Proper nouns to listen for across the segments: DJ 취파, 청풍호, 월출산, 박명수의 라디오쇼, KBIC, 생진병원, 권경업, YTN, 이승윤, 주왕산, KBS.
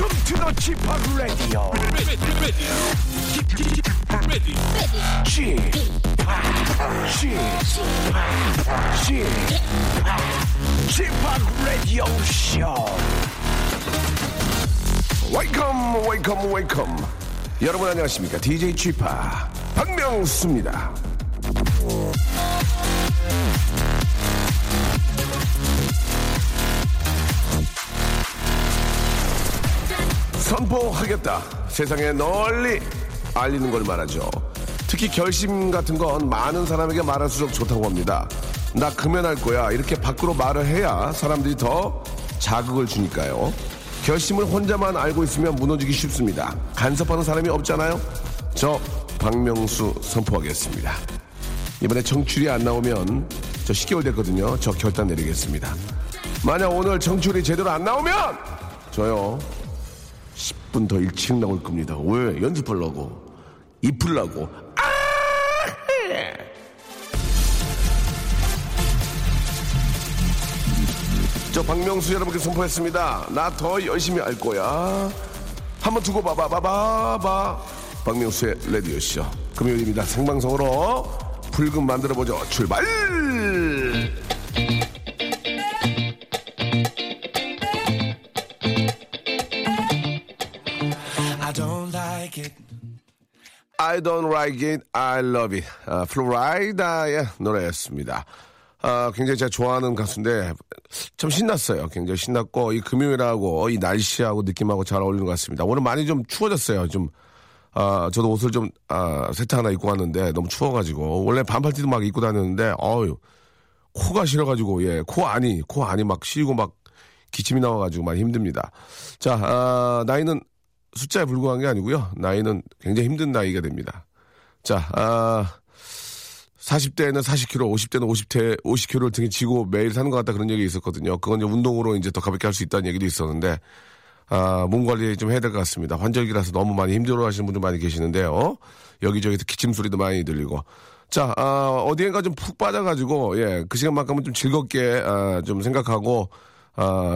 Welcome to the 취파 Radio. 취파 Radio Show. Welcome, welcome, welcome. 여러분 안녕하십니까? DJ 취파 박명수입니다. 선포하겠다. 세상에 널리 알리는 걸 말하죠. 특히 결심 같은 건 많은 사람에게 말할수록 좋다고 합니다. 나 금연할 거야. 이렇게 밖으로 말을 해야 사람들이 더 자극을 주니까요. 결심을 혼자만 알고 있으면 무너지기 쉽습니다. 간섭하는 사람이 없잖아요. 저 박명수 선포하겠습니다. 이번에 청출이 안 나오면 저 10개월 됐거든요. 저 결단 내리겠습니다. 만약 오늘 청출이 제대로 안 나오면 저요. 10분 더 일찍 나올 겁니다. 왜? 연습하려고. 입으려고. 저 박명수 여러분께 선포했습니다. 나 더 열심히 할 거야. 한번 두고 봐봐. 박명수의 라디오쇼. 금요일입니다. 생방송으로 불금 만들어보죠. 출발! I don't like it, I love it. 플로라이다의 노래였습니다. 굉장히 제가 좋아하는 가수인데 참 신났어요. 굉장히 신났고 이 금요일하고 이 날씨하고 느낌하고 잘 어울리는 것 같습니다. 오늘 많이 좀 추워졌어요. 저도 옷을 좀 세트 하나 입고 왔는데 너무 추워가지고 원래 반팔티도 막 입고 다녔는데 어유 코가 시려가지고 예 코 안이 막 시리고 막 기침이 나와가지고 많이 힘듭니다. 자 나이는 숫자에 불과한 게 아니고요. 나이는 굉장히 힘든 나이가 됩니다. 자, 40대에는 40kg, 50대는 50kg를 등에 지고 매일 사는 것 같다 그런 얘기 있었거든요. 그건 이제 운동으로 이제 더 가볍게 할 수 있다는 얘기도 있었는데, 몸 관리 좀 해야 될 것 같습니다. 환절기라서 너무 많이 힘들어 하시는 분들 많이 계시는데요. 여기저기서 기침 소리도 많이 들리고. 자, 어디엔가 좀 푹 빠져가지고, 예, 그 시간만큼은 좀 즐겁게, 좀 생각하고,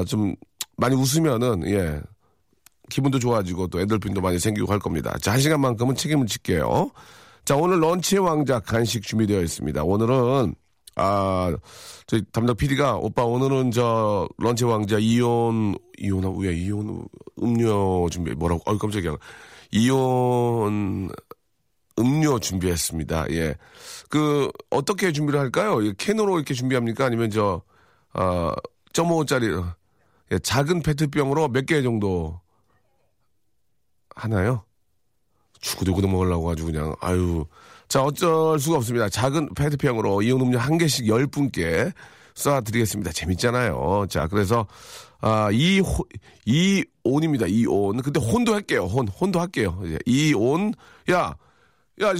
좀 많이 웃으면은, 예. 기분도 좋아지고 또 엔돌핀도 많이 생기고 할 겁니다. 자, 한 시간만큼은 책임을 질게요. 자, 오늘 런치의 왕자 간식 준비되어 있습니다. 오늘은 저희 담당 PD가 오빠 오늘은 저 런치의 왕자 이온 음료 준비 뭐라고? 아유 깜짝이야. 이온 음료 준비했습니다. 예, 그 어떻게 준비를 할까요? 캔으로 이렇게 준비합니까? 아니면 저 0.5짜리 예, 작은 페트병으로 몇 개 정도? 하나요? 주고도 먹으려고 아주 그냥, 아유. 자, 어쩔 수가 없습니다. 작은 페트병으로 이온 음료 한 개씩 10분께 쏴드리겠습니다. 재밌잖아요. 자, 그래서, 이온입니다. 이온. 근데 혼도 할게요. 혼도 할게요. 이온. 야,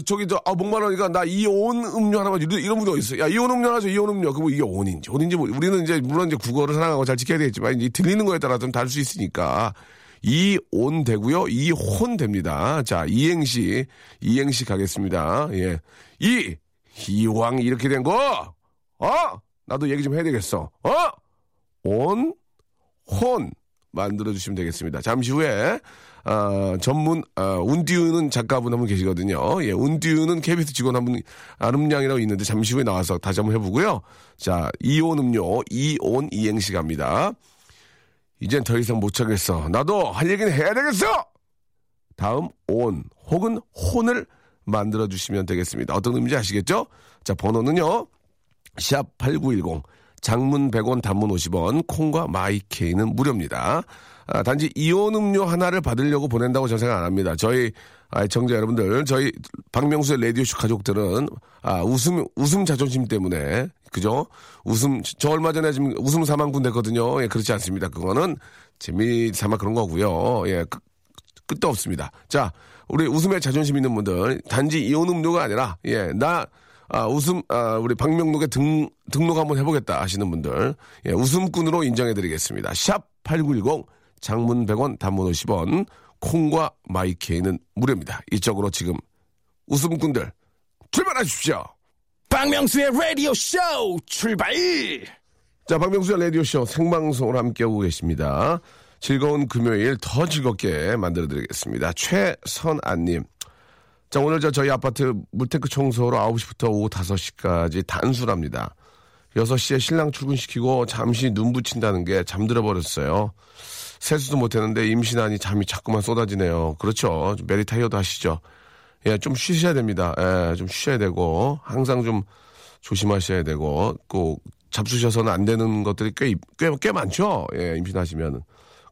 저기, 목마르니까 나 이온 음료 하나만, 이런 분도 있어. 야, 이온 음료 하나죠. 이온 음료. 그럼 이게 온인지, 우리는 이제, 물론 이제 국어를 사랑하고 잘 지켜야 되겠지만, 이제 들리는 거에 따라 좀 다를 수 있으니까. 이온 되고요. 이혼 됩니다. 자, 이행시 가겠습니다. 예. 이왕 이렇게 된 거. 나도 얘기 좀 해야 되겠어. 혼 만들어주시면 되겠습니다. 잠시 후에 전문 운띄우는 작가분 한 분 계시거든요. 예, 운띄우는 KBS 직원 한 분 아름양이라고 있는데 잠시 후에 나와서 다시 한번 해보고요. 자, 이온 음료, 이온 이행시 갑니다. 이젠 더 이상 못 참겠어. 나도 할 얘기는 해야 되겠어. 다음 온 혹은 혼을 만들어주시면 되겠습니다. 어떤 의미인지 아시겠죠? 자, 번호는요. 샵 8910 장문 100원 단문 50원 콩과 마이케이는 무료입니다. 단지 이온 음료 하나를 받으려고 보낸다고 저는 생각 안 합니다. 저희 청자 여러분들 저희 박명수의 라디오쇼 가족들은 웃음 자존심 때문에 그죠? 웃음 저 얼마 전에 지금 웃음 4만군 됐거든요. 예, 그렇지 않습니다. 그거는 재미삼아 그런 거고요. 예, 끝도 없습니다. 자, 우리 웃음에 자존심 있는 분들 단지 이온 음료가 아니라 예, 나 우리 박명록에 등록 한번 해보겠다 하시는 분들 예, 웃음꾼으로 인정해드리겠습니다. 샵 8910 장문 100원, 단문 50원, 콩과 마이케이는 무료입니다. 이쪽으로 지금 웃음꾼들 출발하십시오. 박명수의 라디오 쇼 출발! 자, 박명수의 라디오 쇼 생방송으로 함께하고 계십니다. 즐거운 금요일 더 즐겁게 만들어드리겠습니다. 최선아님. 자, 오늘 저희 아파트 물테크 청소로 9시부터 오후 5시까지 단수랍니다. 6시에 신랑 출근시키고 잠시 눈 붙인다는 게 잠들어 버렸어요. 세수도 못했는데 임신하니 잠이 자꾸만 쏟아지네요. 그렇죠. 메리타이어도 하시죠. 예, 좀 쉬셔야 됩니다. 예, 좀 쉬셔야 되고 항상 좀 조심하셔야 되고 꼭 잡수셔서는 안 되는 것들이 꽤 많죠. 예, 임신하시면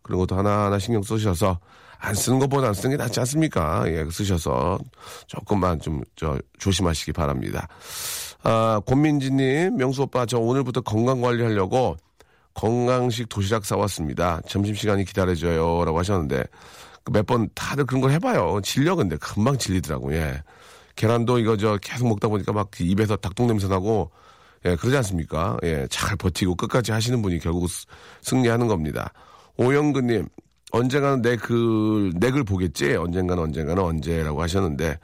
그런 것도 하나하나 신경 쓰셔서 안 쓰는 것보다 안 쓰는 게 낫지 않습니까? 예, 쓰셔서 조금만 좀 조심하시기 바랍니다. 아, 권민지님, 명수 오빠, 저 오늘부터 건강 관리하려고 건강식 도시락 사왔습니다. 점심시간이 기다려줘요. 라고 하셨는데, 몇 번 다들 그런 걸 해봐요. 질려, 근데. 금방 질리더라고요. 예. 계란도 이거 계속 먹다 보니까 막 입에서 닭똥 냄새 나고, 예, 그러지 않습니까? 예, 잘 버티고 끝까지 하시는 분이 결국 승리하는 겁니다. 오영근님, 언젠가는 내 글 보겠지? 언젠가는 언제라고 하셨는데,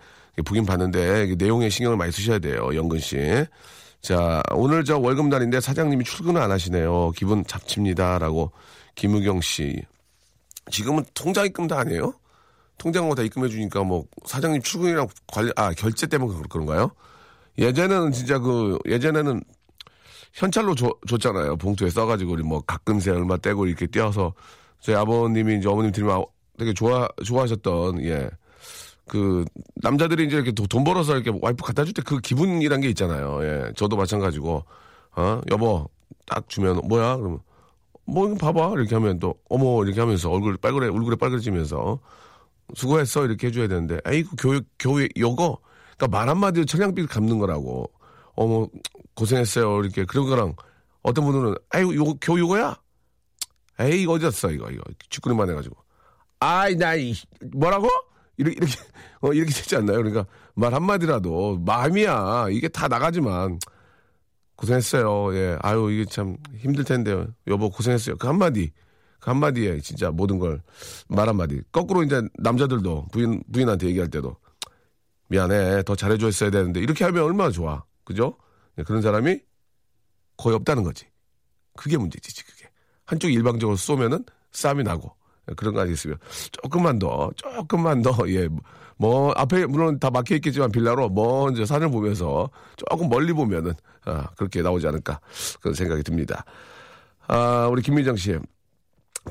보긴 봤는데 내용에 신경을 많이 쓰셔야 돼요. 영근 씨. 자, 오늘 저 월급날인데 사장님이 출근을 안 하시네요. 기분 잡칩니다. 라고 김우경 씨. 지금은 통장 입금도 안 해요? 통장으로 다 입금해 주니까 뭐 사장님 출근이랑 결제 때문에 그런가요? 예전에는 진짜 예전에는 현찰로 줬잖아요. 봉투에 써가지고 뭐 가끔세 얼마 떼고 이렇게 떼어서 저희 아버님이 이제 어머님 드리면 되게 좋아하셨던 예. 그 남자들이 이제 이렇게 돈 벌어서 이렇게 와이프 갖다 줄 때 그 기분이란 게 있잖아요. 예, 저도 마찬가지고 여보 딱 주면 뭐야? 그러면 뭐 이거 봐봐 이렇게 하면 또 어머 이렇게 하면서 얼굴에 빨그레지면서 수고했어 이렇게 해줘야 되는데 아이고 교육 요거 그러니까 말 한마디로 청량비를 갚는 거라고 어머 고생했어요 이렇게 그런 거랑 어떤 분들은 아이고 요거 교육어야? 에이 이거 어디였어 이거 쥐꾸리만 해가지고 아이 나 뭐라고? 이렇게 되지 않나요? 그러니까 말 한마디라도 마음이야 이게 다 나가지만 고생했어요. 예, 아유 이게 참 힘들 텐데요. 여보 고생했어요. 그 한마디에 진짜 모든 걸 말 한마디. 거꾸로 이제 남자들도 부인한테 얘기할 때도 미안해 더 잘해줬어야 되는데 이렇게 하면 얼마나 좋아, 그죠? 그런 사람이 거의 없다는 거지. 그게 문제지 그게 한쪽 일방적으로 쏘면은 싸움이 나고. 그런 거 아니겠습니까? 조금만 더, 예. 뭐, 앞에, 물론 다 막혀있겠지만 빌라로 먼저 산을 보면서 조금 멀리 보면은, 그렇게 나오지 않을까. 그런 생각이 듭니다. 아, 우리 김미정 씨.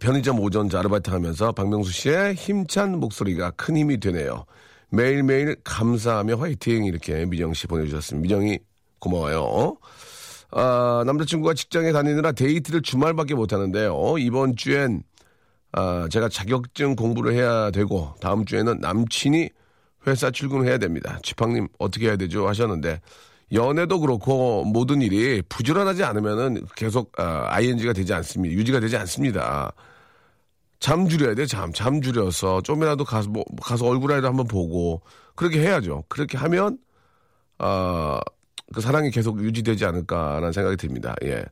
편의점 오전 아르바이트 하면서 박명수 씨의 힘찬 목소리가 큰 힘이 되네요. 매일매일 감사하며 화이팅. 이렇게 미정 씨 보내주셨습니다. 미정이 고마워요. 아, 남자친구가 직장에 다니느라 데이트를 주말밖에 못하는데요. 이번 주엔 제가 자격증 공부를 해야 되고 다음 주에는 남친이 회사 출근해야 됩니다. 취팡님 어떻게 해야 되죠? 하셨는데 연애도 그렇고 모든 일이 부지런하지 않으면은 계속 ing가 되지 않습니다. 유지가 되지 않습니다. 잠 줄여야 돼. 잠 줄여서 좀이라도 가서 얼굴이라도 한번 보고 그렇게 해야죠. 그렇게 하면 그 사랑이 계속 유지되지 않을까라는 생각이 듭니다. 예.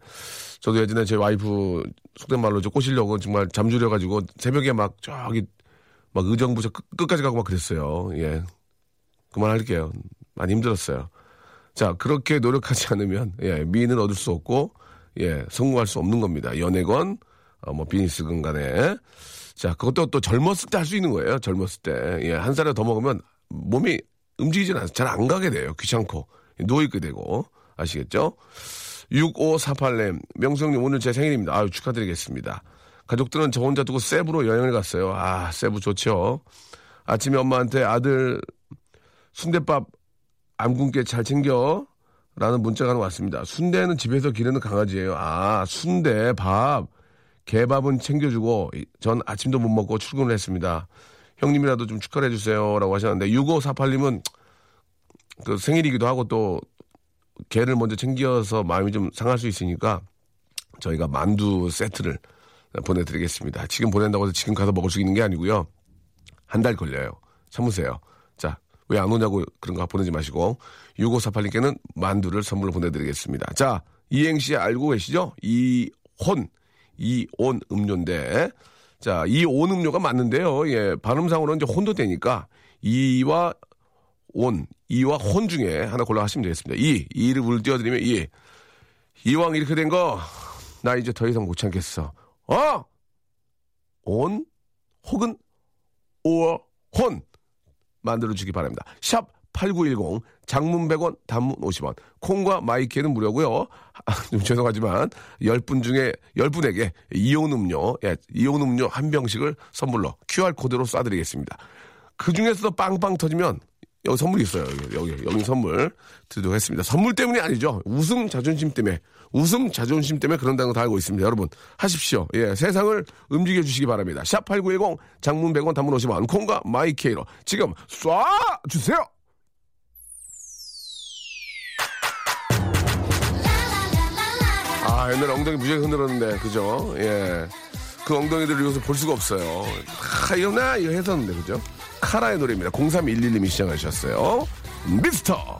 저도 예전에 제 와이프 속된 말로 꼬시려고 정말 잠주려가지고 새벽에 막 막 의정부서 끝까지 가고 막 그랬어요. 예. 그만할게요. 많이 힘들었어요. 자, 그렇게 노력하지 않으면, 예, 미인은 얻을 수 없고, 예, 성공할 수 없는 겁니다. 연애건, 비즈니스건 간에. 자, 그것도 또 젊었을 때 할 수 있는 거예요. 젊었을 때. 예, 한 살이라도 더 먹으면 몸이 움직이진 않아서 잘 안 가게 돼요. 귀찮고. 노이게 되고 아시겠죠? 6548님 명수 형님 오늘 제 생일입니다. 아유 축하드리겠습니다. 가족들은 저 혼자 두고 세부로 여행을 갔어요. 아 세부 좋죠. 아침에 엄마한테 아들 순대밥 안 굶게 잘 챙겨 라는 문자가 하나 왔습니다. 순대는 집에서 기르는 강아지예요. 아 순대 밥 개밥은 챙겨주고 전 아침도 못 먹고 출근을 했습니다. 형님이라도 좀 축하를 해주세요 라고 하셨는데 6548님은 그 생일이기도 하고 또 개를 먼저 챙겨서 마음이 좀 상할 수 있으니까 저희가 만두 세트를 보내드리겠습니다. 지금 보낸다고 해서 지금 가서 먹을 수 있는 게 아니고요. 한 달 걸려요. 참으세요. 자, 왜 안 오냐고 그런 거 보내지 마시고 6548님께는 만두를 선물로 보내드리겠습니다. 자, 이행시 알고 계시죠? 이온 음료인데 자, 이온 음료가 맞는데요. 예, 발음상으로는 이제 혼도 되니까 이와 혼 중에 하나 골라하시면 되겠습니다. 이를 물 띄워드리면 이왕 이렇게 된 거 나 이제 더 이상 못 참겠어. 온 혹은 오어혼 만들어주기 바랍니다. 샵 8910 장문 100원 단문 50원 콩과 마이키는 무료고요. 좀 죄송하지만 10분 중에 10분에게 이온음료 이온음료 한 병씩을 선물로 QR코드로 쏴드리겠습니다. 그중에서도 빵빵 터지면 여기 선물이 있어요. 여기 선물 드리도록 했습니다. 선물 때문이 아니죠. 웃음 자존심 때문에 그런다는 거 다 알고 있습니다. 여러분 하십시오. 예, 세상을 움직여 주시기 바랍니다. 샵 8910 장문 100원 단문 50원 콩과 마이케이로 지금 쏴주세요. 아, 옛날에 엉덩이 무지하게 흔들었는데 그죠? 예, 그 엉덩이들을 요새 볼 수가 없어요. 아, 이러나 이거 했었는데 그죠? 카라의 노래입니다. 0311님이 시작하셨어요. 미스터.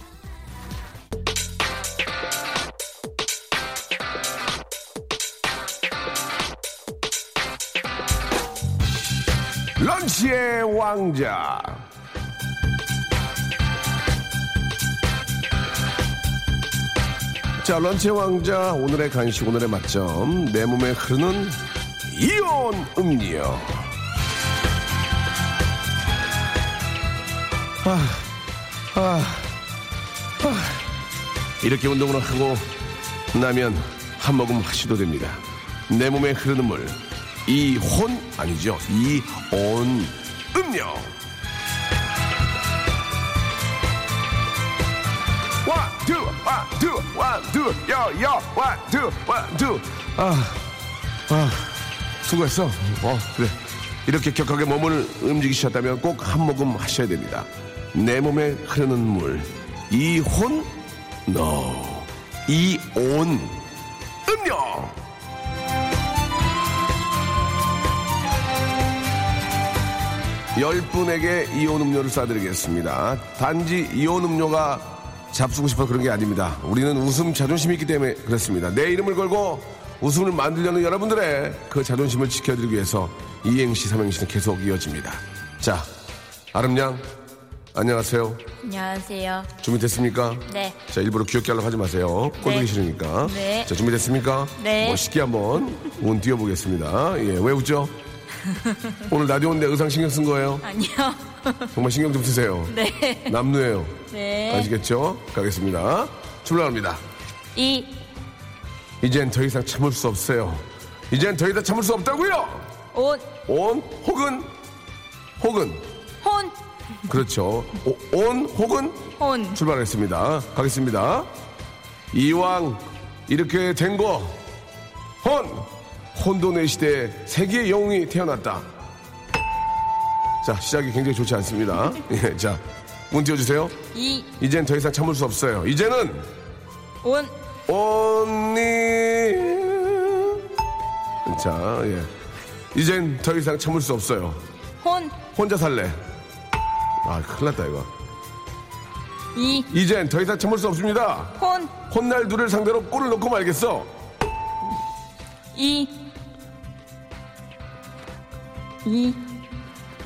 런치의 왕자. 자, 런치의 왕자. 오늘의 간식, 오늘의 맛점. 내 몸에 흐르는 이온 음료. 이렇게 운동을 하고 나면 한 모금 하셔도 됩니다. 내 몸에 흐르는 물, 이온 아니죠? 이온 음료. 원투. 수고했어. 그래. 이렇게 격하게 몸을 움직이셨다면 꼭 한 모금 하셔야 됩니다. 내 몸에 흐르는 물, 이온? No. 이온 음료. 열 분에게 이온 음료를 쏴드리겠습니다. 단지 이온 음료가 잡수고 싶어 그런 게 아닙니다. 우리는 웃음 자존심이 있기 때문에 그렇습니다. 내 이름을 걸고 웃음을 만들려는 여러분들의 그 자존심을 지켜드리기 위해서 이행시, 삼행시는 계속 이어집니다. 자, 아름양. 안녕하세요. 안녕하세요. 준비됐습니까? 네. 자, 일부러 귀엽게 하려고 하지 마세요. 꼴 보기 싫으니까. 네. 자, 준비됐습니까? 네. 멋있게 한번 운 띄워보겠습니다. 예, 왜 웃죠? 오늘 라디오인데 의상 신경 쓴 거예요? 아니요. 정말 신경 좀 쓰세요. 네. 남루예요. 네. 아시겠죠? 가겠습니다. 출발합니다. 이젠 더 이상 참을 수 없어요. 이젠 더 이상 참을 수 없다고요? 온 혹은 혼. 그렇죠. 온 혹은 혼. 출발했습니다. 가겠습니다. 이왕 이렇게 된 거 혼. 혼돈의 시대에 세계의 영웅이 태어났다. 자, 시작이 굉장히 좋지 않습니다. 예, 자, 문 띄워주세요. 이젠 더 이상 참을 수 없어요. 이제는 온. 온니. 자, 예. 이젠 더 이상 참을 수 없어요. 혼. 혼자 살래. 아, 큰일 났다, 이거. 이젠 더 이상 참을 수 없습니다. 혼날두를 상대로 골을 넣고 말겠어.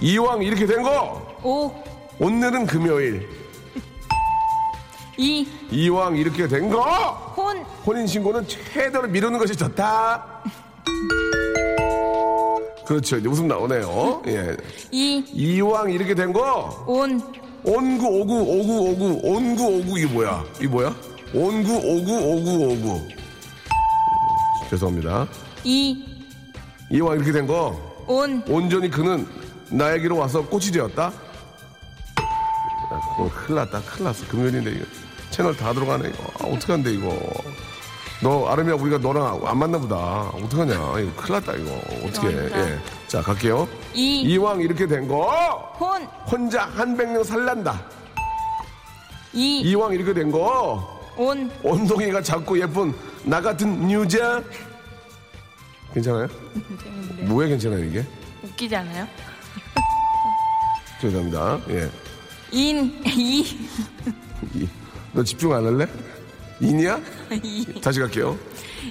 이왕 이렇게 된 거. 오늘은 금요일. 이왕 이렇게 된 거. 혼인신고는 최대로 미루는 것이 좋다. 그렇죠. 이제 웃음 나오네요. 예. 이왕 이렇게 된 거. 온구 오구. 이게 뭐야? 온구 오구. 죄송합니다. 이왕 이렇게 된 거. 온전히 그는 나에게로 와서 꽃이 되었다. 큰일 났어. 금요일인데 이거 채널 다 들어가네. 어떡한데 이거. 너, 아름이야, 우리가 너랑 안 만나보다. 어떡하냐. 이거 큰일 났다, 이거. 어떡해. 예. 자, 갈게요. 이왕 이렇게 된 거. 혼자 100명 살란다. 이왕 이렇게 된 거. 온동이가 작고 예쁜 나 같은 유자. 괜찮아요? 뭐에 괜찮아요, 이게? 웃기지 않아요? 죄송합니다. 예. 너 집중 안 할래? 인이야? 다시 갈게요.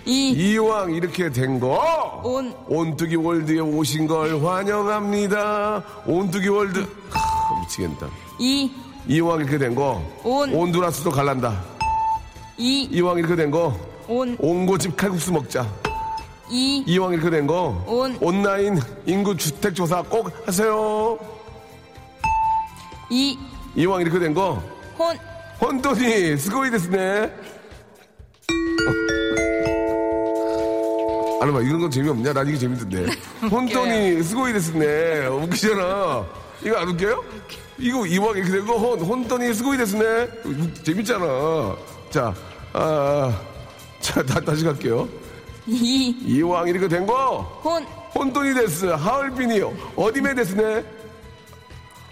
이왕 이렇게 된 거. 온뚜기 월드에 오신 걸 환영합니다. 온뚜기 월드. 미치겠다. 이왕 이렇게 된 거. 온두라스도 갈란다. 이왕 이렇게 된 거. 온고집 칼국수 먹자. 이왕 이렇게 된 거 온라인 인구 주택 조사 꼭 하세요. 이왕 이렇게 된 거 혼돈이 스고이 됐네. 아니 봐, 이런 건 재미없냐? 난 이게 재밌던데. 혼돈이 스고이 됐네. 웃기잖아. 이거 안 웃겨요? 이거 이왕 이렇게 된 거 혼돈이 스고이 됐네. 재밌잖아. 자, 자, 다시 갈게요. 이왕 이렇게 된 거 혼돈이 데스 하얼빈이요 어디메 데스네.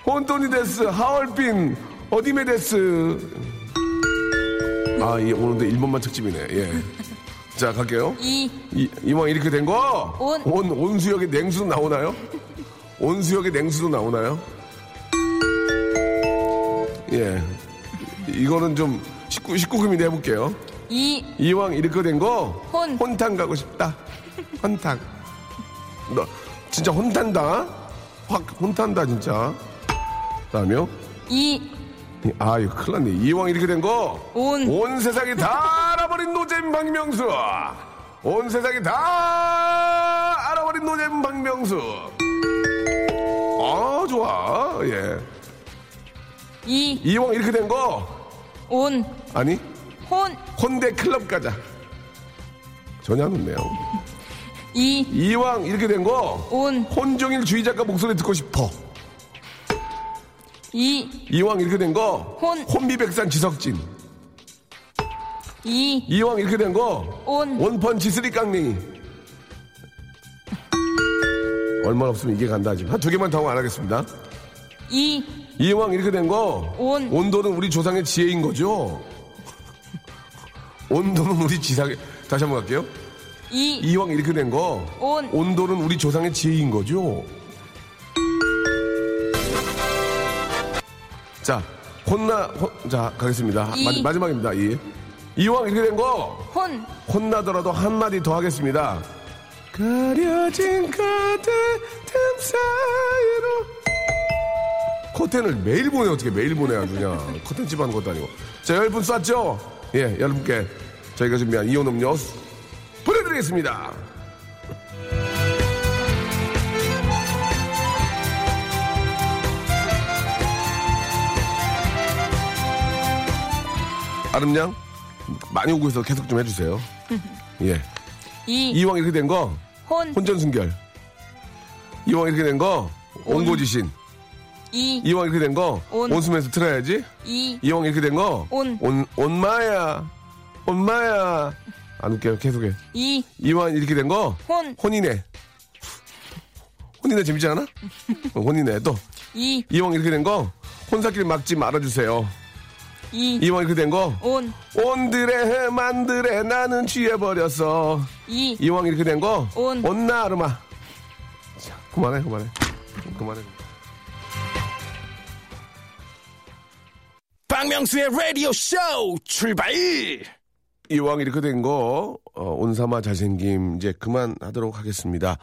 혼돈이 데스 하얼빈 어디메 데스. 아, 이 오늘도 1번만 특집이네. 예. 자, 갈게요. 이왕 이렇게 된 거 온수역에 냉수 나오나요? 온수역에 냉수도 나오나요? 예. 이거는 좀 19금이 내볼게요. 이왕 이렇게 된 거 혼탕 가고 싶다. 혼탕. 너 진짜 혼탄다. 확 혼탄다 진짜. 다음이요. 아, 이거 큰일 났네. 이왕 이렇게 된 거 온 세상이 다 알아버린 노잼 박명수. 온 세상이 다 알아버린 노잼 박명수. 아, 좋아. 예. 이왕 이렇게 된 거 아니 혼대 클럽 가자. 전혀 안 웃네요. 이왕 이렇게 된 거 혼종일 주의 작가 목소리 듣고 싶어. 이왕 이렇게 된 거 혼비백산 지석진. 이왕 이렇게 된 거 원펀치 쓰리깡냉이. 얼마 없으면 이게 간다. 지금 한 두 개만 더 하고 안 하겠습니다. 이왕 이렇게 된 거 온도는 우리 조상의 지혜인 거죠. 온도는 우리 지상에. 다시 한번 갈게요. 이왕 이렇게 된 거 온도는 우리 조상의 지혜인 거죠. 자, 자, 가겠습니다. 마지막입니다. 이왕 이렇게 된 거 혼나더라도 한마디 더 하겠습니다. 가려진 카드 틈 사이로. 커튼을 매일 보내. 어떻게 매일 보내야 되냐. 커튼 집안 것도 아니고. 자, 10분 쐈죠? 예, 여러분께 저희가 준비한 이온 음료 보내드리겠습니다. 아름냥 많이 오고 있어서 계속 좀 해주세요. 예. 이왕 이렇게 된 거 혼전순결. 이왕 이렇게 된 거 온고지신. 이왕 이렇게 된 거 온수매수 틀어야지. 이왕 이렇게 된 거 온마야 온마야. 안 웃겨요. 계속해. 이왕 이렇게 된 거 혼이네. 혼이네 재밌지 않아? 혼이네. 또 이왕 이렇게 된 거 혼사길 막지 말아주세요. 이왕 이렇게 된 거 온드레 만드레 나는 취해버렸어. 이왕 이렇게 된 거 온나르마. 그만해 그만해 그만해. 박명수의 라디오 쇼 출발. 이왕 이렇게 된 거 온삼아 잘생김 이제 그만하도록 하겠습니다.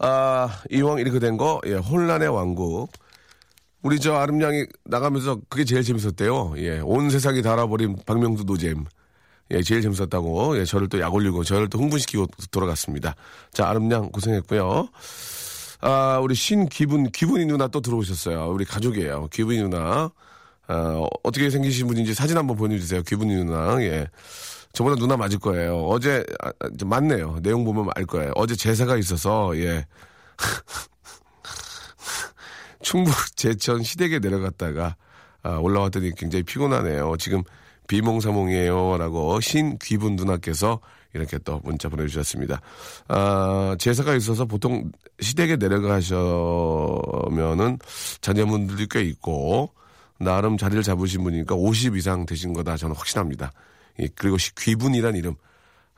아, 이왕 이렇게 된 거 예, 혼란의 왕국. 우리 저 아름양이 나가면서 그게 제일 재밌었대요. 예, 온 세상이 달아버린 박명수 노잼. 예, 제일 재밌었다고. 예, 저를 또 약 올리고 저를 또 흥분시키고 돌아갔습니다. 자, 아름양 고생했고요. 아, 우리 신 기분이 누나 또 들어오셨어요. 우리 가족이에요. 기분이 누나. 어떻게 생기신 분인지 사진 한번 보내주세요. 기분이 누나. 예. 저보다 누나 맞을 거예요. 어제, 맞네요. 내용 보면 알 거예요. 어제 제사가 있어서, 예. 충북 제천 시댁에 내려갔다가, 올라왔더니 굉장히 피곤하네요. 지금 비몽사몽이에요. 라고 신귀분 누나께서 이렇게 또 문자 보내주셨습니다. 제사가 있어서 보통 시댁에 내려가시면은 자녀분들도 꽤 있고, 나름 자리를 잡으신 분이니까 50 이상 되신 거다 저는 확신합니다. 예, 그리고 귀분이란 이름.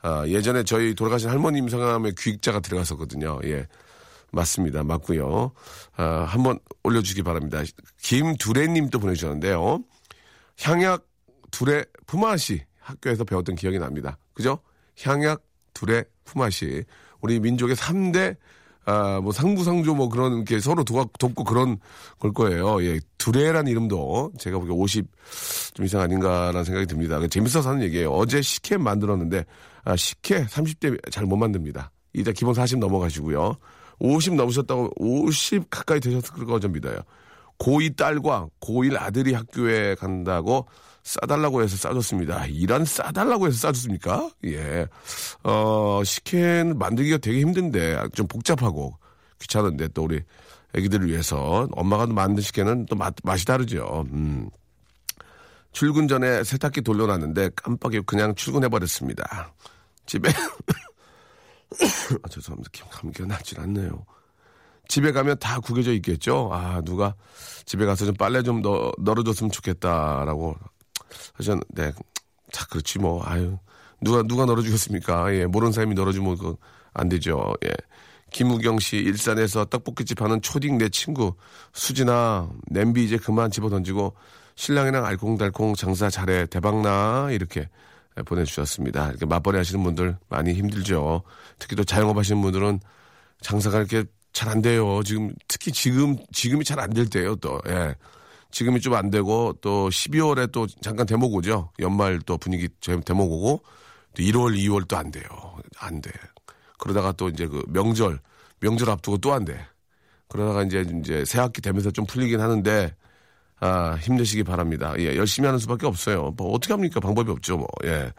아, 예전에 저희 돌아가신 할머님 성함에 귀자가 들어갔었거든요. 예, 맞습니다. 맞고요. 아, 한번 올려주시기 바랍니다. 김두레님도 보내주셨는데요. 향약 두레 품앗이 학교에서 배웠던 기억이 납니다. 그죠? 향약 두레 품앗이 우리 민족의 3대 뭐 상부상조 뭐 그런 게 서로 돕고 그런 걸 거예요. 예, 두레란 이름도 제가 보기에 50 좀 이상 아닌가라는 생각이 듭니다. 재밌어서 하는 얘기예요. 어제 식혜 만들었는데 식혜 30대 잘 못 만듭니다. 이제 기본 40 넘어가시고요. 50 넘으셨다고 50 가까이 되셨을 거 좀 믿어요. 고2 딸과 고1 아들이 학교에 간다고 싸달라고 해서 싸줬습니다. 이런 싸달라고 해서 싸줬습니까? 예. 식혜는 만들기가 되게 힘든데 좀 복잡하고 귀찮은데 또 우리 애기들을 위해서 엄마가 만든 식혜는 또 맛이 다르죠. 출근 전에 세탁기 돌려놨는데 깜빡이 그냥 출근해버렸습니다. 집에 아, 죄송합니다. 감기가 낫질 않네요. 집에 가면 다 구겨져 있겠죠. 아, 누가 집에 가서 좀 빨래 좀 널어줬으면 좋겠다라고 하셨는데, 자, 그렇지 뭐. 아유, 누가 널어주겠습니까? 예, 모르는 사람이 널어주면 그건 안 되죠. 예. 김우경 씨, 일산에서 떡볶이집 하는 초딩 내 친구 수진아, 냄비 이제 그만 집어던지고 신랑이랑 알콩달콩 장사 잘해, 대박나, 이렇게 보내주셨습니다. 이렇게 맞벌이 하시는 분들 많이 힘들죠. 특히 또 자영업 하시는 분들은 장사가 이렇게 잘 안 돼요. 지금, 특히 지금이 잘 안 될 때예요, 또. 예. 지금이 좀 안 되고, 또 12월에 또 잠깐 대목 오죠. 연말 또 분위기 대목 오고, 또 1월, 2월 또 안 돼요. 안 돼. 그러다가 또 이제 그 명절 앞두고 또 안 돼. 그러다가 이제 새학기 되면서 좀 풀리긴 하는데, 아, 힘내시기 바랍니다. 예, 열심히 하는 수밖에 없어요. 뭐, 어떻게 합니까? 방법이 없죠, 뭐. 예.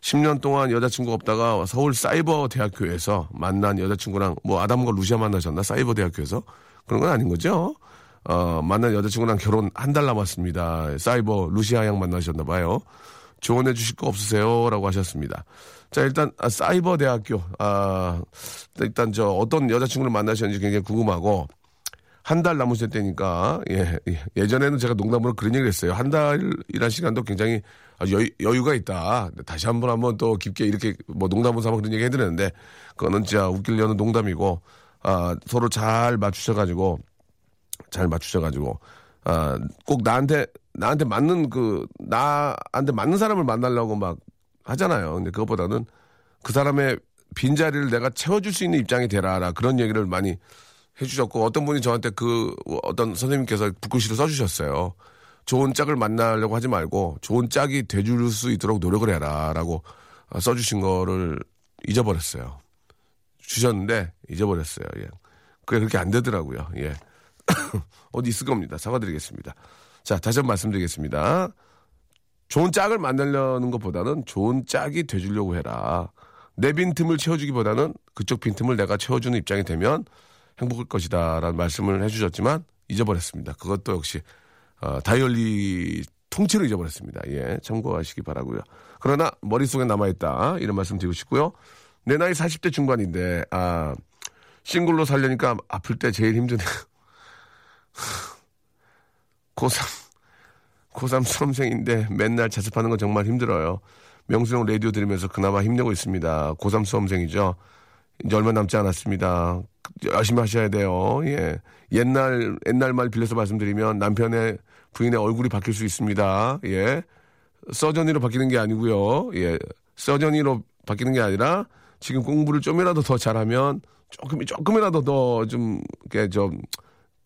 10년 동안 여자친구 없다가 서울 사이버 대학교에서 만난 여자친구랑 뭐 아담과 루시아 만나셨나? 사이버 대학교에서? 그런 건 아닌 거죠? 만난 여자친구랑 결혼 한 달 남았습니다. 사이버 루시아 양 만나셨나 봐요. 조언해 주실 거 없으세요? 라고 하셨습니다. 자, 일단, 사이버 대학교. 일단 어떤 여자친구를 만나셨는지 굉장히 궁금하고, 한 달 남으실 때니까, 예. 예전에는 제가 농담으로 그런 얘기를 했어요. 한 달이라는 시간도 굉장히 여유가 있다. 다시 한번 또 깊게 이렇게 뭐 농담으로 삼아 그런 얘기 해드렸는데, 그거는 진짜 웃기려는 농담이고, 서로 잘 맞추셔가지고, 꼭 나한테 맞는 나한테 맞는 사람을 만나려고 막 하잖아요. 근데 그것보다는 그 사람의 빈자리를 내가 채워줄 수 있는 입장이 되라. 그런 얘기를 많이 해주셨고, 어떤 분이 저한테 어떤 선생님께서 붓글씨를 써주셨어요. 좋은 짝을 만나려고 하지 말고 좋은 짝이 돼줄 수 있도록 노력을 해라라고 써주신 거를 잊어버렸어요. 주셨는데 잊어버렸어요. 예. 그게 그렇게 안 되더라고요. 예. 어디 있을 겁니다. 사과드리겠습니다. 자, 다시 한번 말씀드리겠습니다. 좋은 짝을 만나려는 것보다는 좋은 짝이 돼주려고 해라. 내 빈틈을 채워주기보다는 그쪽 빈틈을 내가 채워주는 입장이 되면 행복할 것이다 라는 말씀을 해주셨지만 잊어버렸습니다. 그것도 역시 다이얼리 통째로 잊어버렸습니다. 예, 참고하시기 바라고요. 그러나 머릿속에 남아있다 이런 말씀 드리고 싶고요. 내 나이 40대 중반인데 싱글로 살려니까 아플 때 제일 힘드네요. 고3 수험생인데 맨날 자습하는 건 정말 힘들어요. 명수형 라디오 들으면서 그나마 힘내고 있습니다. 고3 수험생이죠. 이제 얼마 남지 않았습니다. 열심히 하셔야 돼요. 예. 옛날 말 빌려서 말씀드리면 남편의 부인의 얼굴이 바뀔 수 있습니다. 예. 서전이로 바뀌는 게 아니고요. 예. 서전이로 바뀌는 게 아니라 지금 공부를 좀이라도 더 잘하면 조금이라도 더 좀 이렇게 좀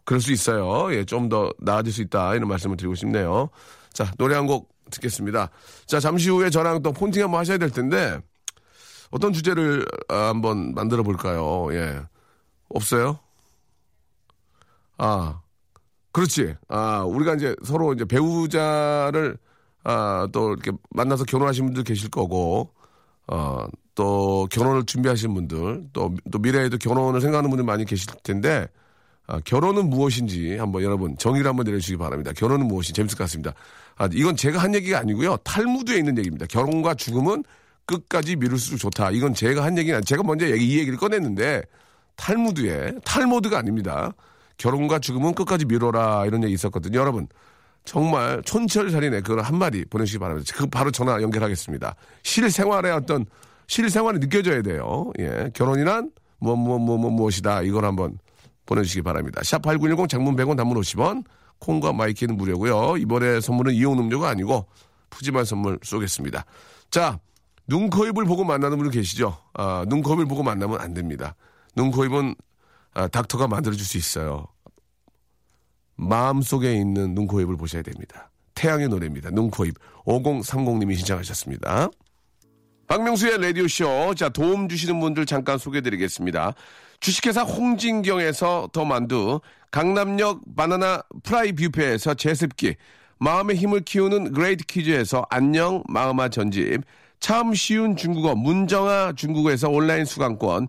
그럴 수 있어요. 예. 좀 더 나아질 수 있다. 이런 말씀을 드리고 싶네요. 자, 노래 한 곡 듣겠습니다. 자, 잠시 후에 저랑 또 폰팅 한번 하셔야 될 텐데 어떤 주제를 한번 만들어 볼까요? 예. 없어요? 그렇지. 우리가 이제 서로 이제 배우자를, 또 이렇게 만나서 결혼하신 분들 계실 거고, 또 결혼을 준비하신 분들, 또 미래에도 결혼을 생각하는 분들 많이 계실 텐데, 결혼은 무엇인지 한번 여러분 정의를 한번 내려주시기 바랍니다. 결혼은 무엇인지 재밌을 것 같습니다. 이건 제가 한 얘기가 아니고요. 탈무드에 있는 얘기입니다. 결혼과 죽음은 끝까지 미룰수록 좋다. 이건 제가 한 얘기는, 제가 먼저 이 얘기를 꺼냈는데, 탈모드가 아닙니다. 결혼과 죽음은 끝까지 미뤄라 이런 얘기 있었거든요. 여러분 정말 촌철살인의 그런 한마디 보내주시기 바랍니다. 그 바로 전화 연결하겠습니다. 실생활이 느껴져야 돼요. 예, 결혼이란 무엇이다 이걸 한번 보내주시기 바랍니다. 샵8910 장문 100원 단문 50원 콩과 마이키는 무료고요. 이번에 선물은 이온 음료가 아니고 푸짐한 선물 쏘겠습니다. 자, 눈, 코, 입을 보고 만나는 분들 계시죠? 눈, 코, 입을 보고 만나면 안 됩니다. 눈, 코, 입은 닥터가 만들어줄 수 있어요. 마음속에 있는 눈, 코, 입을 보셔야 됩니다. 태양의 노래입니다. 눈, 코, 입. 5030님이 신청하셨습니다. 박명수의 라디오쇼. 자, 도움 주시는 분들 잠깐 소개해드리겠습니다. 주식회사 홍진경에서 더만두, 강남역 바나나 프라이 뷔페에서 제습기, 마음의 힘을 키우는 그레이트 키즈에서 안녕 마음아 전집, 참 쉬운 중국어 문정아 중국어에서 온라인 수강권,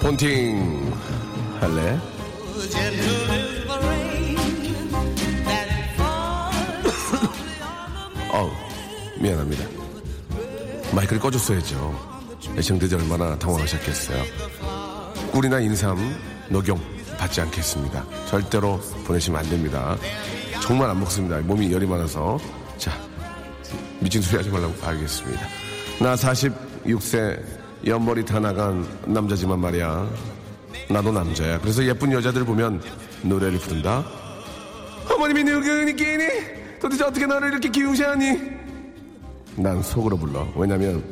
폰팅 할래? 어우, 미안합니다. 마이크를 꺼줬어야죠. 애청자들 얼마나 당황하셨겠어요. 꿀이나 인삼, 녹용 받지 않겠습니다. 절대로 보내시면 안 됩니다. 정말 안 먹습니다. 몸이 열이 많아서. 자, 미친 소리 하지 말라고 알겠습니다. 나 46세 옆머리 다 나간 남자지만 말이야, 나도 남자야. 그래서 예쁜 여자들 보면 노래를 부른다. 어머님이 늙으니 끼니 도대체 어떻게 너를 이렇게 기우시하니. 난 속으로 불러. 왜냐면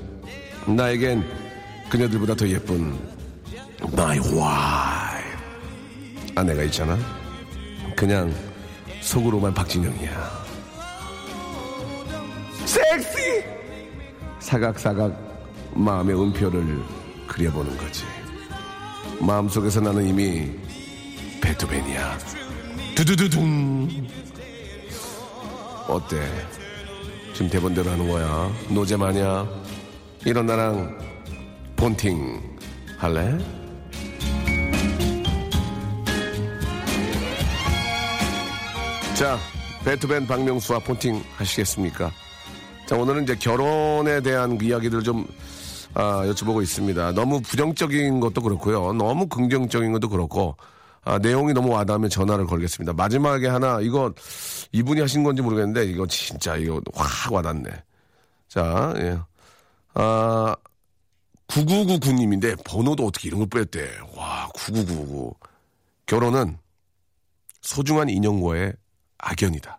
나에겐 그녀들보다 더 예쁜 My wife 아내가 있잖아. 그냥 속으로만 박진영이야. 섹시 사각사각 마음의 음표를 그려보는 거지. 마음속에서 나는 이미 베토벤이야. 두두두둥. 어때? 지금 대본대로 하는 거야? 노잼 아니야? 이런 나랑 폰팅 할래? 자, 베토벤 박명수와 폰팅 하시겠습니까? 자, 오늘은 이제 결혼에 대한 이야기들을 좀 여쭤보고 있습니다. 너무 부정적인 것도 그렇고요, 너무 긍정적인 것도 그렇고, 내용이 너무 와닿으면 전화를 걸겠습니다. 마지막에 하나, 이거 이분이 하신 건지 모르겠는데 이거 진짜 이거 확 와닿네. 자, 예. 9999님인데 번호도 어떻게 이런 걸 빼대. 와, 9999. 결혼은 소중한 인연과의 악연이다.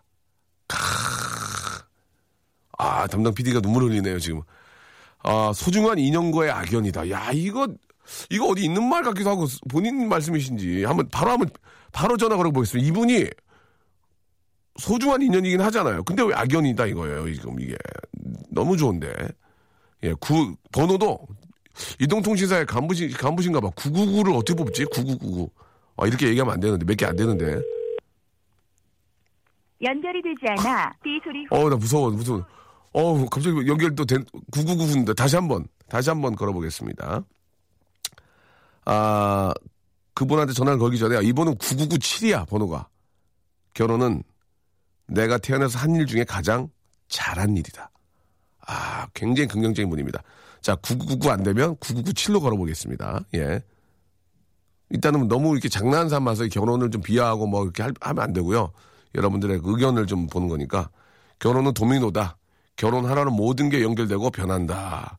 아, 담당 PD가 눈물 흘리네요, 지금. 아, 소중한 인연과의 악연이다. 야, 이거 어디 있는 말 같기도 하고, 본인 말씀이신지. 한번 바로 전화 걸어보겠습니다. 이분이 소중한 인연이긴 하잖아요. 근데 왜 악연이다 이거예요, 지금 이게. 너무 좋은데. 예, 번호도 이동통신사의 간부신가 봐. 999를 어떻게 뽑지? 9999. 아, 이렇게 얘기하면 안 되는데. 몇 개 안 되는데. 연결이 되지 않아. 삐 소리. 나 무서워. 갑자기 연결 또 9999인데 다시 한번 걸어보겠습니다. 아, 그분한테 전화를 걸기 전에 이번은 9997이야 번호가. 결혼은 내가 태어나서 한 일 중에 가장 잘한 일이다. 아, 굉장히 긍정적인 분입니다. 자, 9999 안 되면 9997로 걸어보겠습니다. 예. 일단은 너무 이렇게 장난 삼아서 결혼을 좀 비하하고 뭐 이렇게 하면 안 되고요. 여러분들의 의견을 좀 보는 거니까. 결혼은 도미노다. 결혼하라는 모든 게 연결되고 변한다.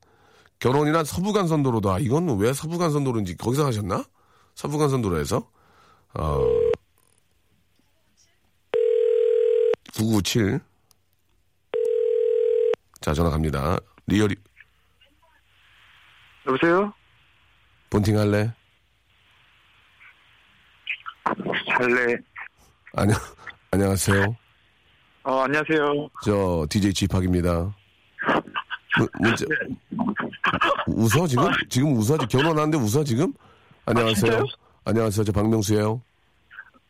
결혼이란 서부간선도로다. 이건 왜 서부간선도로인지 거기서 하셨나? 서부간선도로에서? 997. 자, 전화 갑니다. 리얼이. 여보세요? 본팅 할래? 할래. 아니요. 안녕하세요. 안녕하세요. 저 DJ 취파입니다. 문자 웃어 지금? 지금 웃어지? 결혼하는데 웃어 지금? 안녕하세요. 안녕하세요. 저 박명수예요.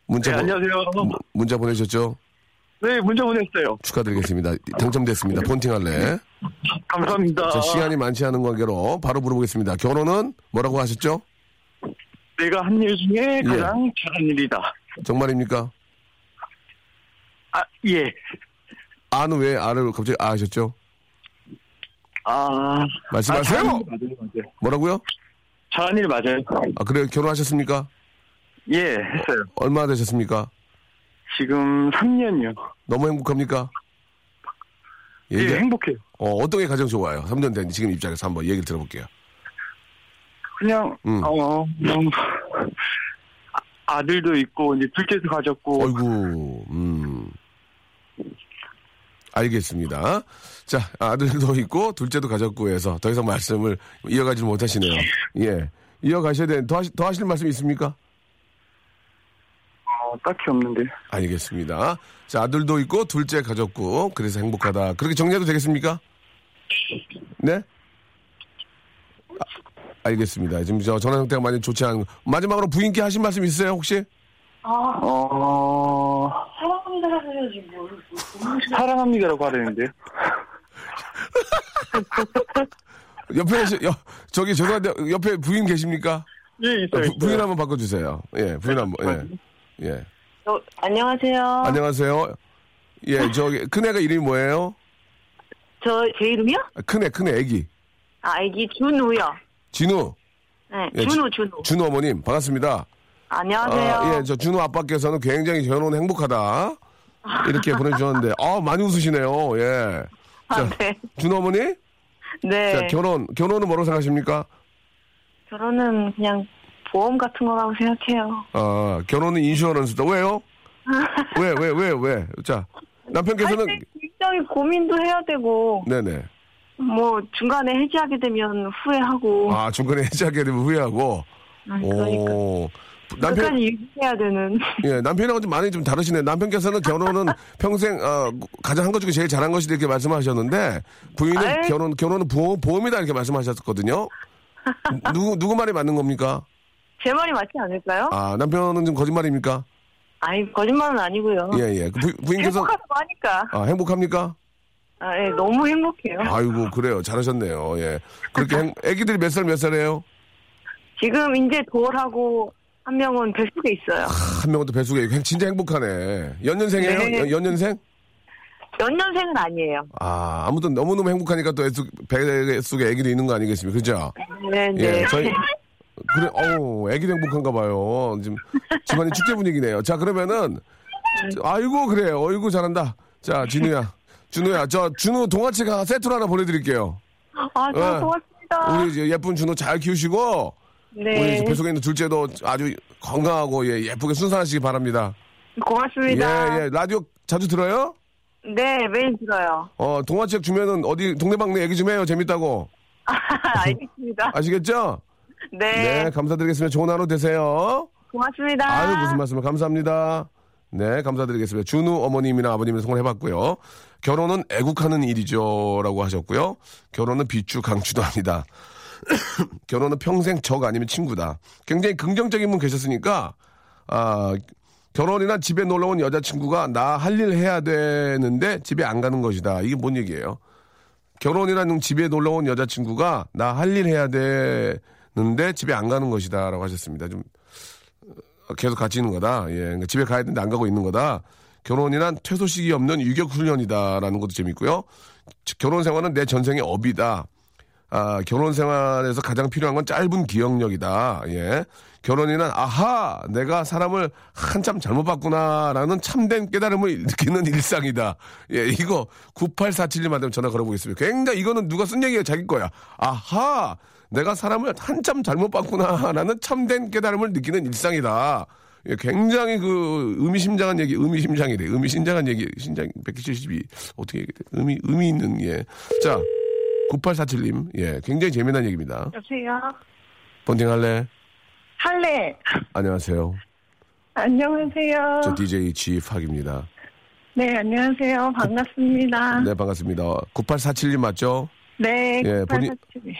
문자 네, 안녕하세요. 문자 보내셨죠? 네, 문자 보냈어요. 축하드리겠습니다. 당첨됐습니다. 폰팅할래. 감사합니다. 자, 시간이 많지 않은 관계로 바로 물어보겠습니다. 결혼은 뭐라고 하셨죠? 내가 한 일 중에 가장 잘한 일이다. 정말입니까? 아, 예. 아는 왜 아를 갑자기 아 하셨죠? 아, 말씀하세요. 맞아요. 뭐라고요? 잘한 일 맞아요. 아, 그래요? 결혼하셨습니까? 예, 했어요. 얼마나 되셨습니까? 지금 3년이요. 너무 행복합니까? 예, 예, 행복해요. 어떤 게 가장 좋아요? 3년 된 지금 입장에서 한번 얘기를 들어볼게요. 그냥 아들도 있고 이제 둘째도 가졌고. 아이고, 알겠습니다. 자, 아들도 있고 둘째도 가졌고 해서 더 이상 말씀을 이어가지 못하시네요. 예, 이어가셔야 되는데 더 하실 말씀 있습니까? 딱히 없는데. 알겠습니다. 자, 아들도 있고 둘째 가졌고 그래서 행복하다. 그렇게 정리해도 되겠습니까? 네. 알겠습니다. 지금 저 전화 상태가 많이 좋지 않은. 마지막으로 부인께 하신 말씀 있으세요 혹시? 사랑합니다라고 하려는데요. 옆에 저기 죄송한데 옆에 부인 계십니까? 예, 있어요. 부인 한번 바꿔주세요. 예, 부인 한번. 예. 예. 안녕하세요. 안녕하세요. 예, 저기 큰애가 이름이 뭐예요? 제 이름이요? 큰애 아기. 아기 준우요. 진우. 네, 예, 준우 어머님, 반갑습니다. 안녕하세요. 아, 예, 저 준우 아빠께서는 굉장히 결혼 행복하다. 이렇게 보내주셨는데, 많이 웃으시네요, 예. 자, 네. 준우 어머니? 네. 자, 결혼은 뭐라고 생각하십니까? 결혼은 그냥 보험 같은 거라고 생각해요. 결혼은 인슈어런스다. 왜요? 왜? 자, 남편께서는. 굉장히 고민도 해야 되고. 네네. 뭐 중간에 해지하게 되면 후회하고. 중간에 해지하게 되면 후회하고. 그러니까. 남편이 유지해야 되는. 예, 남편하고 좀 많이 좀 다르시네. 남편께서는 결혼은 평생 가장 한 것 중에 제일 잘한 것이다 이렇게 말씀하셨는데 부인은 결혼은 보험이다 이렇게 말씀하셨거든요. 누구 말이 맞는 겁니까? 제 말이 맞지 않을까요? 남편은 좀 거짓말입니까? 아니, 거짓말은 아니고요. 예. 부인께서 행복하다고 하니까. 행복합니까? 예, 너무 행복해요. 아이고, 그래요. 잘하셨네요. 예. 그렇게 애기들이 몇 살이에요? 지금 이제 돌하고, 한 명은 배숙에 있어요. 한 명은 또 배숙에 있고, 진짜 행복하네. 연년생이에요? 네. 연년생? 연년생은 아니에요. 아무튼 너무너무 행복하니까 또 배숙에 애기도 있는 거 아니겠습니까? 그죠? 네. 예, 저희, 그래, 애기도 행복한가 봐요. 지금 집안이 축제 분위기네요. 자, 그러면은, 아이고, 그래. 어이구, 잘한다. 자, 준우야, 저 준우 동아치가 세트로 하나 보내드릴게요. 네, 고맙습니다. 우리 예쁜 준우 잘 키우시고, 네. 우리 뱃속에 있는 둘째도 아주 건강하고 예쁘게 순산하시기 바랍니다. 고맙습니다. 예. 라디오 자주 들어요? 네, 매일 들어요. 동화책 주면은 어디 동네방네 얘기 좀 해요. 재밌다고. 알겠습니다. 아시겠죠? 네. 네, 감사드리겠습니다. 좋은 하루 되세요. 고맙습니다. 아유, 무슨 말씀을 감사합니다. 네, 감사드리겠습니다. 준우 어머님이나 아버님을 소개해봤고요. 결혼은 애국하는 일이죠 라고 하셨고요. 결혼은 비추 강추도 아니다. 결혼은 평생 적 아니면 친구다. 굉장히 긍정적인 분 계셨으니까 결혼이나 집에 놀러온 여자친구가 나 할 일 해야 되는데 집에 안 가는 것이다. 이게 뭔 얘기예요? 결혼이라는 집에 놀러온 여자친구가 나 할 일 해야 되는데 집에 안 가는 것이다 라고 하셨습니다. 좀 계속 같이 있는 거다. 예, 그러니까 집에 가야 되는데 안 가고 있는 거다. 결혼이란 퇴소식이 없는 유격훈련이다라는 것도 재밌고요. 결혼생활은 내 전생의 업이다. 결혼생활에서 가장 필요한 건 짧은 기억력이다. 예, 결혼이란 아하 내가 사람을 한참 잘못 봤구나라는 참된 깨달음을 느끼는 일상이다. 예, 이거 98477님 한테 전화 걸어보겠습니다. 굉장히 이거는 누가 쓴 얘기예요? 자기 거야. 아하 내가 사람을 한참 잘못 봤구나라는 참된 깨달음을 느끼는 일상이다. 예, 굉장히 의미심장한 얘기, 신장 172 어떻게 얘기해? 의미 있는 예. 자, 9847님 예, 굉장히 재미난 얘기입니다. 여보세요. 본팅 할래. 안녕하세요. 안녕하세요. 저 DJ 취파입니다. 네, 안녕하세요. 반갑습니다. 네, 반갑습니다. 9847님 맞죠? 네, 예,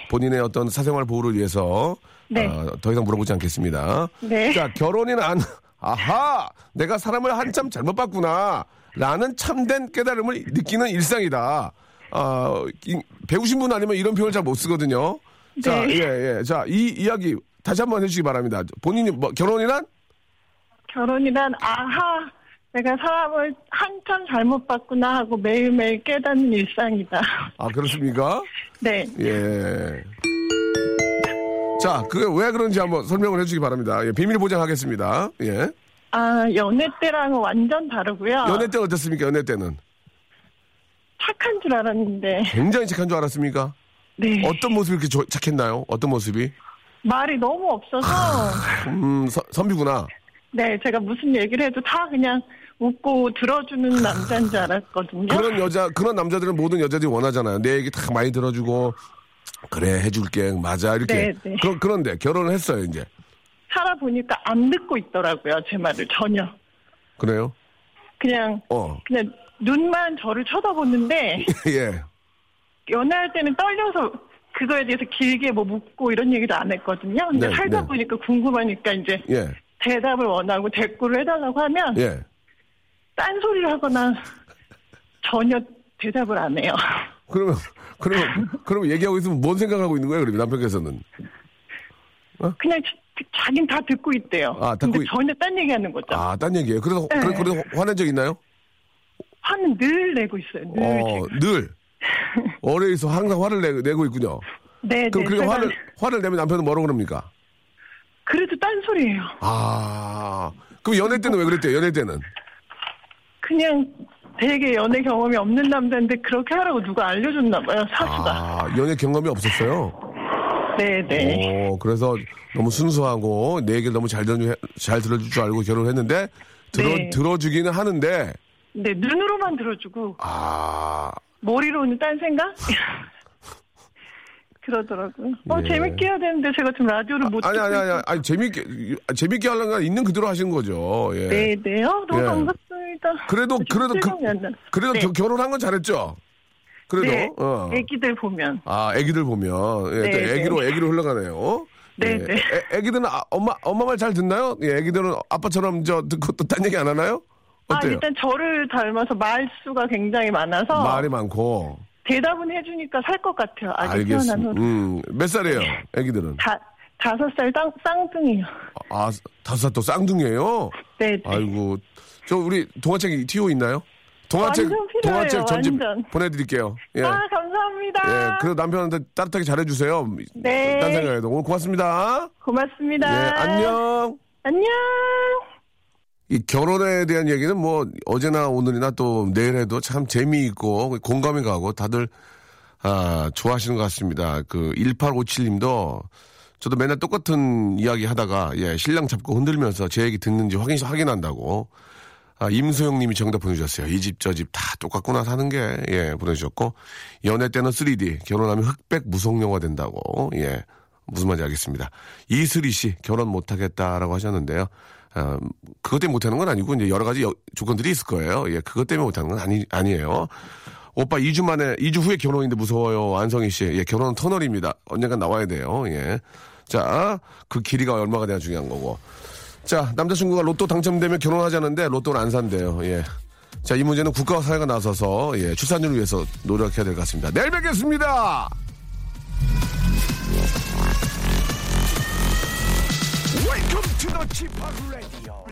본인의 어떤 사생활 보호를 위해서 네. 더 이상 물어보지 않겠습니다. 네. 자, 결혼은 아하 내가 사람을 한참 잘못 봤구나 라는 참된 깨달음을 느끼는 일상이다. 배우신 분 아니면 이런 표현을 잘 못 쓰거든요. 네. 자, 예. 자, 이 이야기 다시 한번 해주시기 바랍니다. 본인이 결혼이란 아하 내가 사람을 한참 잘못 봤구나 하고 매일매일 깨닫는 일상이다. 그렇습니까? 네. 예. 자, 그게 왜 그런지 한번 설명을 해주시기 바랍니다. 예, 비밀 보장하겠습니다. 예. 아, 연애 때랑은 완전 다르고요. 연애 때 어땠습니까? 연애 때는? 착한 줄 알았는데. 굉장히 착한 줄 알았습니까? 네. 어떤 모습이 그렇게 착했나요? 어떤 모습이? 말이 너무 없어서. 선비구나. 네, 제가 무슨 얘기를 해도 다 그냥 웃고 들어주는 남자인 줄 알았거든요. 그런 남자들은 모든 여자들이 원하잖아요. 내 얘기 다 많이 들어주고, 그래, 해줄게, 맞아, 이렇게. 네. 그런데 결혼을 했어요, 이제. 살아보니까 안 듣고 있더라고요, 제 말을 전혀. 그래요? 그냥 눈만 저를 쳐다보는데. 예. 연애할 때는 떨려서 그거에 대해서 길게 뭐 묻고 이런 얘기도 안 했거든요. 근데 네, 살다 네. 보니까 궁금하니까 이제 예. 대답을 원하고 대꾸를 해달라고 하면 예. 딴소리를 하거나 전혀 대답을 안 해요. 그러면 얘기하고 있으면 뭔 생각하고 있는 거예요? 그럼 남편께서는? 어? 그냥 자기는 다 듣고 있대요. 아, 듣고 근데 전혀 딴 얘기하는 거죠. 아, 딴 얘기예요. 그래서 네. 그래서 화낸 적 있나요? 화는 늘 내고 있어요. 늘. 어려서 항상 화를 내고 있군요. 네. 그럼 그렇게 화를 내면 남편은 뭐라고 그럽니까? 그래도 딴소리예요. 아, 그럼 연애 때는 왜 그랬대요? 연애 때는? 그냥 되게 연애 경험이 없는 남자인데 그렇게 하라고 누가 알려줬나 봐요, 사수가. 아, 연애 경험이 없었어요? 네네. 오, 그래서 너무 순수하고 내 얘기를 너무 잘 들어줄 줄 알고 결혼했는데 네. 들어주기는 하는데 네, 눈으로만 들어주고 아... 머리로는 딴 생각? 그러더라고요. 예. 재밌게 해야 되는데 제가 지금 라디오를 못 듣고 아니, 재밌게 하려는 건 있는 그대로 하신 거죠. 예. 네, 네요. 너무 예. 반갑습니다. 그래도 네. 결혼한 건 잘했죠? 그래도 네. 어. 애기들 보면. 아, 애기들 보면. 예, 네, 애기로 흘러가네요. 네, 예. 네. 애기들은 엄마 말 잘 듣나요? 예, 애기들은 아빠처럼 듣고 또 딴 얘기 안 하나요? 어때요? 아, 일단 저를 닮아서 말수가 굉장히 많아서. 말이 많고. 대답은 해주니까 살 것 같아요. 알겠습니다. 몇 살이에요, 애기들은? 5살 쌍둥이요. 아, 5살 또 쌍둥이에요? 네. 아이고, 우리 동화책이 티오 있나요? 동화책 전집 보내드릴게요. 예. 아, 감사합니다. 예, 그래도 남편한테 따뜻하게 잘해주세요. 네. 딴 생각에도 오늘 고맙습니다. 고맙습니다. 예, 안녕. 안녕. 이 결혼에 대한 얘기는 뭐 어제나 오늘이나 또 내일 해도 참 재미있고 공감이 가고 다들 좋아하시는 것 같습니다. 그 1857님도 저도 맨날 똑같은 이야기 하다가 예, 신랑 잡고 흔들면서 제 얘기 듣는지 확인한다고 임소영님이 정답 보내주셨어요. 이 집 저 집 다 똑같구나 사는 게 예, 보내주셨고 연애 때는 3D 결혼하면 흑백 무속 영화 된다고 예, 무슨 말인지 알겠습니다. 이슬이 씨 결혼 못하겠다라고 하셨는데요. 그것 때문에 못하는 건 아니고 이제 여러 가지 조건들이 있을 거예요. 예, 그것 때문에 못하는 건 아니에요. 오빠 2주 후에 결혼인데 무서워요. 안성희 씨, 예, 결혼은 터널입니다. 언젠간 나와야 돼요. 예, 자, 그 길이가 얼마가 돼야 중요한 거고. 자, 남자친구가 로또 당첨되면 결혼하자는데 로또를 안 산대요. 예, 자, 이 문제는 국가와 사회가 나서서 예, 출산율을 위해서 노력해야 될 것 같습니다. 내일 뵙겠습니다. Welcome to the Chipa Radio.